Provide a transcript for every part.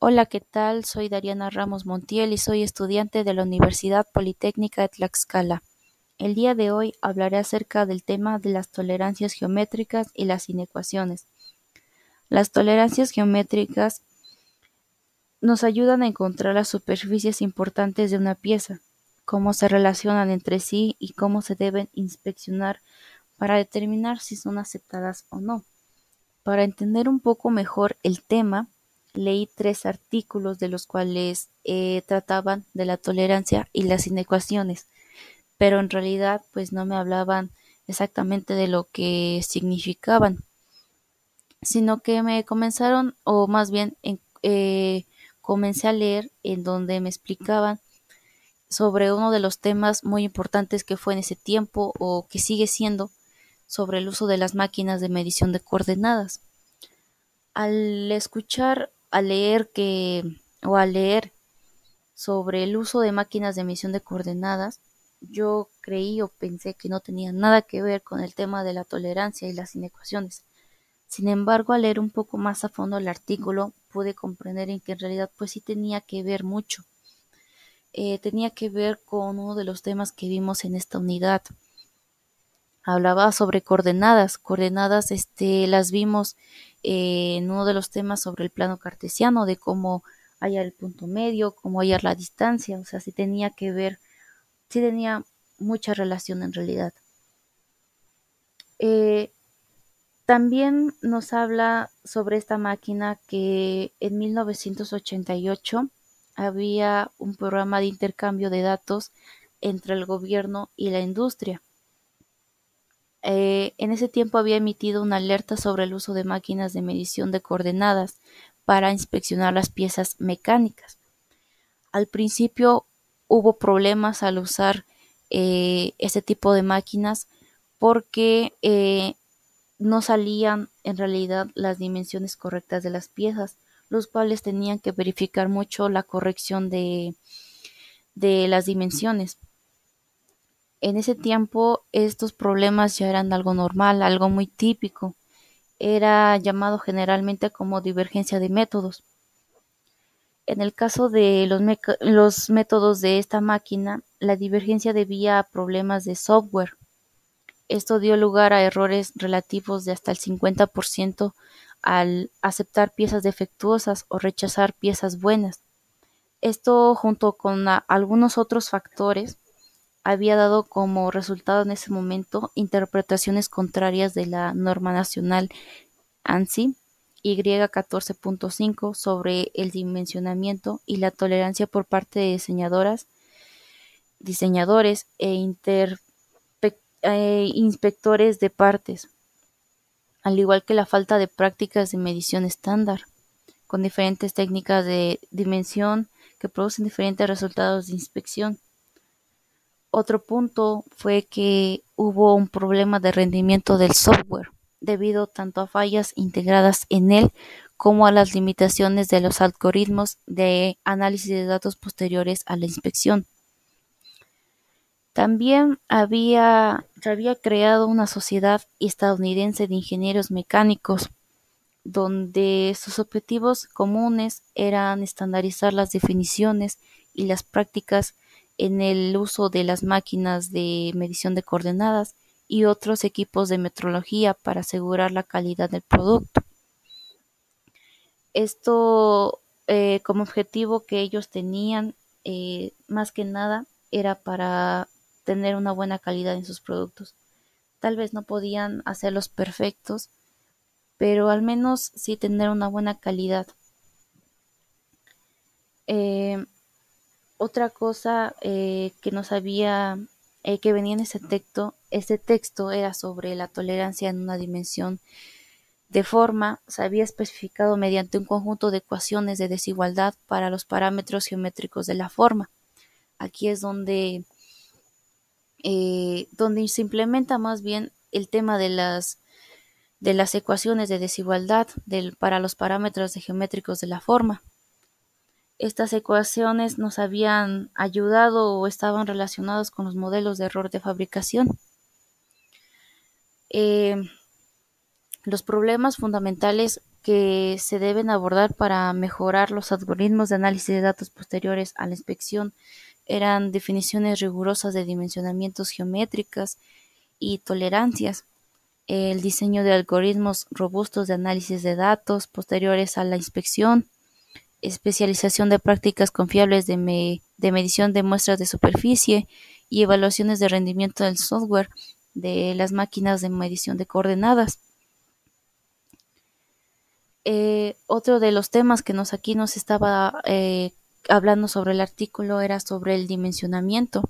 Hola, ¿qué tal? Soy Dariana Ramos Montiel y soy estudiante de la Universidad Politécnica de Tlaxcala. El día de hoy hablaré acerca del tema de las tolerancias geométricas y las inecuaciones. Las tolerancias geométricas nos ayudan a encontrar las superficies importantes de una pieza, cómo se relacionan entre sí y cómo se deben inspeccionar para determinar si son aceptadas o no. Para entender un poco mejor el tema, leí 3 artículos de los cuales trataban de la tolerancia y las inecuaciones, pero en realidad pues no me hablaban exactamente de lo que significaban, sino que me comenzaron, o más bien comencé a leer en donde me explicaban sobre uno de los temas muy importantes que fue en ese tiempo o que sigue siendo, sobre el uso de las máquinas de medición de coordenadas. Al leer sobre el uso de máquinas de medición de coordenadas, yo creí o pensé que no tenía nada que ver con el tema de la tolerancia y las inecuaciones. Sin embargo, al leer un poco más a fondo el artículo, pude comprender en que en realidad pues sí tenía que ver mucho. Tenía que ver con uno de los temas que vimos en esta unidad. Hablaba sobre coordenadas, las vimos en uno de los temas sobre el plano cartesiano, de cómo hallar el punto medio, cómo hallar la distancia, o sea, sí tenía mucha relación en realidad. También nos habla sobre esta máquina que en 1988 había un programa de intercambio de datos entre el gobierno y la industria. En ese tiempo había emitido una alerta sobre el uso de máquinas de medición de coordenadas para inspeccionar las piezas mecánicas. Al principio hubo problemas al usar este tipo de máquinas porque no salían en realidad las dimensiones correctas de las piezas, los cuales tenían que verificar mucho la corrección de las dimensiones. En ese tiempo estos problemas ya eran algo normal, algo muy típico. Era llamado generalmente como divergencia de métodos. En el caso de los métodos de esta máquina, la divergencia debía a problemas de software. Esto dio lugar a errores relativos de hasta el 50% al aceptar piezas defectuosas o rechazar piezas buenas. Esto, junto con algunos otros factores, había dado como resultado en ese momento interpretaciones contrarias de la norma nacional ANSI Y14.5 sobre el dimensionamiento y la tolerancia por parte de diseñadores e inspectores de partes, al igual que la falta de prácticas de medición estándar, con diferentes técnicas de dimensión que producen diferentes resultados de inspección. Otro punto fue que hubo un problema de rendimiento del software, debido tanto a fallas integradas en él como a las limitaciones de los algoritmos de análisis de datos posteriores a la inspección. También se había creado una sociedad estadounidense de ingenieros mecánicos, donde sus objetivos comunes eran estandarizar las definiciones y las prácticas en el uso de las máquinas de medición de coordenadas y otros equipos de metrología para asegurar la calidad del producto. Esto como objetivo que ellos tenían más que nada era para tener una buena calidad en sus productos. Tal vez no podían hacerlos perfectos, pero al menos sí tener una buena calidad. Otra cosa que venía en este texto era sobre la tolerancia en una dimensión de forma. Se había especificado mediante un conjunto de ecuaciones de desigualdad para los parámetros geométricos de la forma. Aquí es donde se implementa más bien el tema de las ecuaciones de desigualdad para los parámetros geométricos de la forma. Estas ecuaciones nos habían ayudado o estaban relacionadas con los modelos de error de fabricación. Los problemas fundamentales que se deben abordar para mejorar los algoritmos de análisis de datos posteriores a la inspección eran definiciones rigurosas de dimensionamientos geométricas y tolerancias, el diseño de algoritmos robustos de análisis de datos posteriores a la inspección, especialización de prácticas confiables de medición de muestras de superficie y evaluaciones de rendimiento del software de las máquinas de medición de coordenadas. Otro de los temas que aquí nos estaba hablando sobre el artículo era sobre el dimensionamiento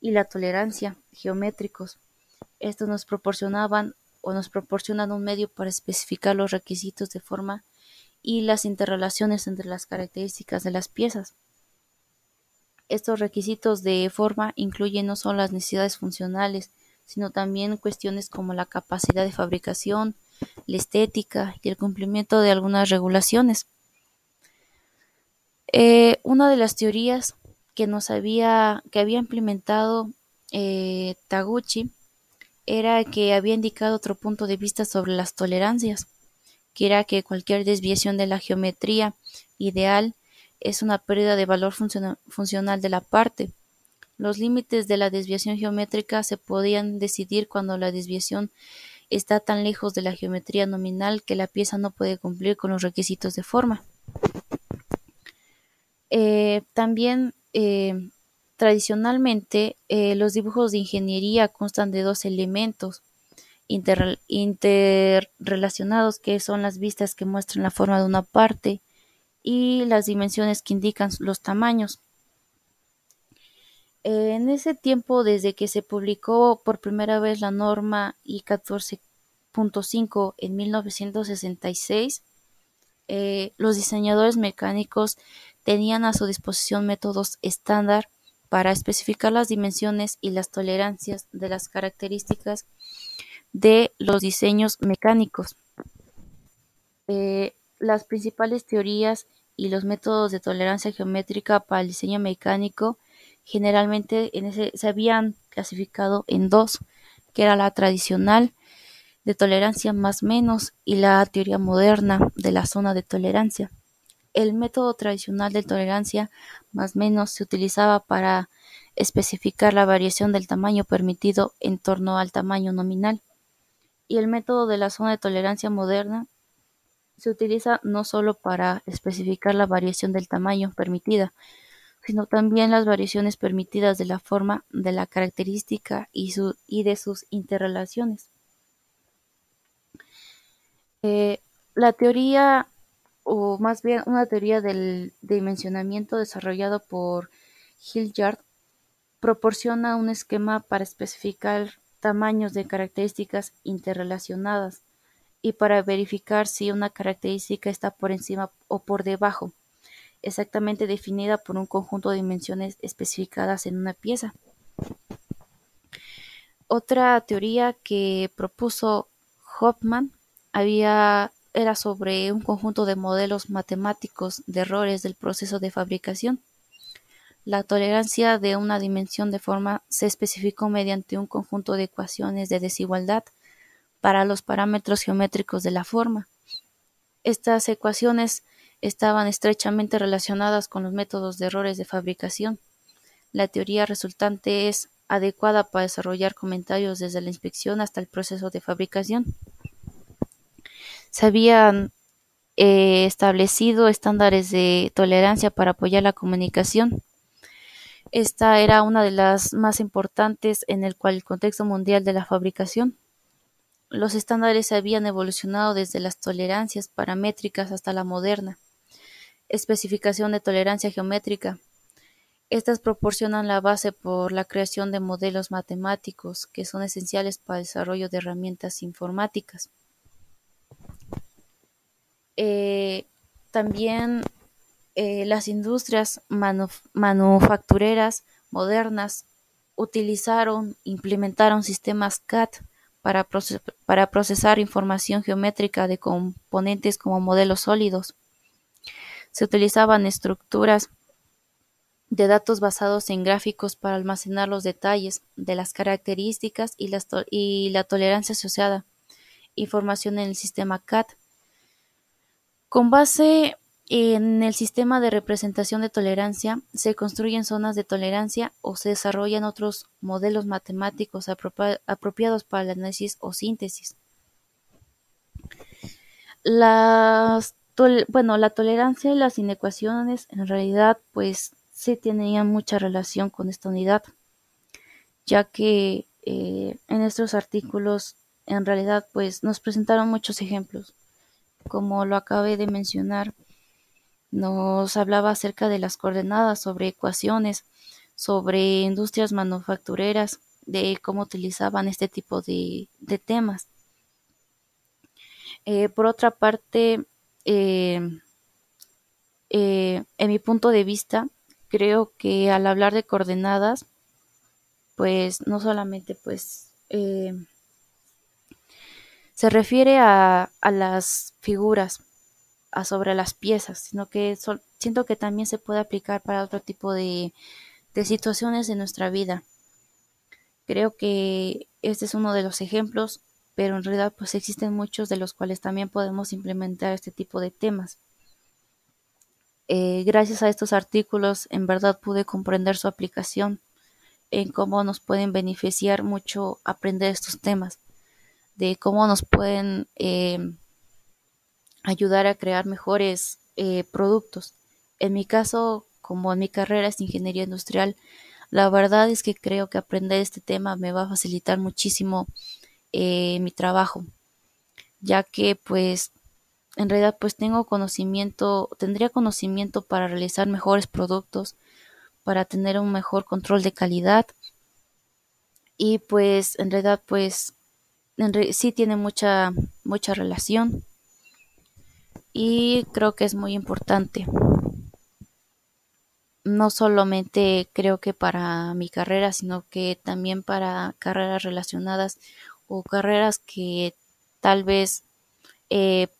y la tolerancia geométricos. Estos nos proporcionan un medio para especificar los requisitos de forma y las interrelaciones entre las características de las piezas. Estos requisitos de forma incluyen no solo las necesidades funcionales, sino también cuestiones como la capacidad de fabricación, la estética y el cumplimiento de algunas regulaciones. Una de las teorías que había implementado Taguchi era que había indicado otro punto de vista sobre las tolerancias, que era que cualquier desviación de la geometría ideal es una pérdida de valor funcional de la parte. Los límites de la desviación geométrica se podían decidir cuando la desviación está tan lejos de la geometría nominal que la pieza no puede cumplir con los requisitos de forma. También, tradicionalmente, los dibujos de ingeniería constan de dos elementos interrelacionados, que son las vistas que muestran la forma de una parte y las dimensiones que indican los tamaños. En ese tiempo, desde que se publicó por primera vez la norma Y14.5 en 1966, los diseñadores mecánicos tenían a su disposición métodos estándar para especificar las dimensiones y las tolerancias de las características de los diseños mecánicos. Las principales teorías y los métodos de tolerancia geométrica para el diseño mecánico generalmente se habían clasificado en dos, que era la tradicional de tolerancia más menos y la teoría moderna de la zona de tolerancia. El método tradicional de tolerancia más menos se utilizaba para especificar la variación del tamaño permitido en torno al tamaño nominal, y el método de la zona de tolerancia moderna se utiliza no solo para especificar la variación del tamaño permitida, sino también las variaciones permitidas de la forma, de la característica y de sus interrelaciones. La teoría, o más bien una teoría del dimensionamiento desarrollado por Hilliard, proporciona un esquema para especificar tamaños de características interrelacionadas y para verificar si una característica está por encima o por debajo, exactamente definida por un conjunto de dimensiones especificadas en una pieza. Otra teoría que propuso Hoffman era sobre un conjunto de modelos matemáticos de errores del proceso de fabricación. La tolerancia de una dimensión de forma se especificó mediante un conjunto de ecuaciones de desigualdad para los parámetros geométricos de la forma. Estas ecuaciones estaban estrechamente relacionadas con los métodos de errores de fabricación. La teoría resultante es adecuada para desarrollar comentarios desde la inspección hasta el proceso de fabricación. Se habían establecido estándares de tolerancia para apoyar la comunicación. Esta era una de las más importantes en el contexto mundial de la fabricación. Los estándares habían evolucionado desde las tolerancias paramétricas hasta la moderna especificación de tolerancia geométrica. Estas proporcionan la base por la creación de modelos matemáticos que son esenciales para el desarrollo de herramientas informáticas. También las industrias manufactureras modernas implementaron sistemas CAD para procesar información geométrica de componentes como modelos sólidos. Se utilizaban estructuras de datos basados en gráficos para almacenar los detalles de las características y la tolerancia asociada, información en el sistema CAD. Con base en el sistema de representación de tolerancia, se construyen zonas de tolerancia o se desarrollan otros modelos matemáticos apropiados para el análisis o síntesis. La tolerancia y las inecuaciones en realidad pues sí tenían mucha relación con esta unidad, ya que en estos artículos en realidad pues nos presentaron muchos ejemplos. Como lo acabé de mencionar, nos hablaba acerca de las coordenadas, sobre ecuaciones, sobre industrias manufactureras, de cómo utilizaban este tipo de temas. Por otra parte, en mi punto de vista, creo que al hablar de coordenadas, pues no solamente pues se refiere a las figuras, sobre las piezas, sino que siento que también se puede aplicar para otro tipo de situaciones de nuestra vida. Creo que este es uno de los ejemplos, pero en realidad pues existen muchos de los cuales también podemos implementar este tipo de temas. Gracias a estos artículos en verdad pude comprender su aplicación, en cómo nos pueden beneficiar mucho aprender estos temas, de cómo nos pueden ayudar a crear mejores productos. En mi caso, como en mi carrera es ingeniería industrial, la verdad es que creo que aprender este tema me va a facilitar muchísimo mi trabajo, ya que pues en realidad pues tendría conocimiento para realizar mejores productos, para tener un mejor control de calidad, y pues en realidad pues sí tiene mucha relación. Y creo que es muy importante, no solamente creo que para mi carrera, sino que también para carreras relacionadas o carreras que tal vez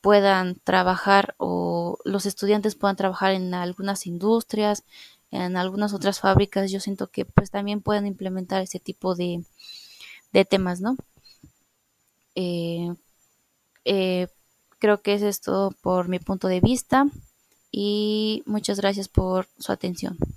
puedan trabajar, o los estudiantes puedan trabajar en algunas industrias, en algunas otras fábricas. Yo siento que pues también pueden implementar ese tipo de temas, ¿no? Creo que eso es todo por mi punto de vista y muchas gracias por su atención.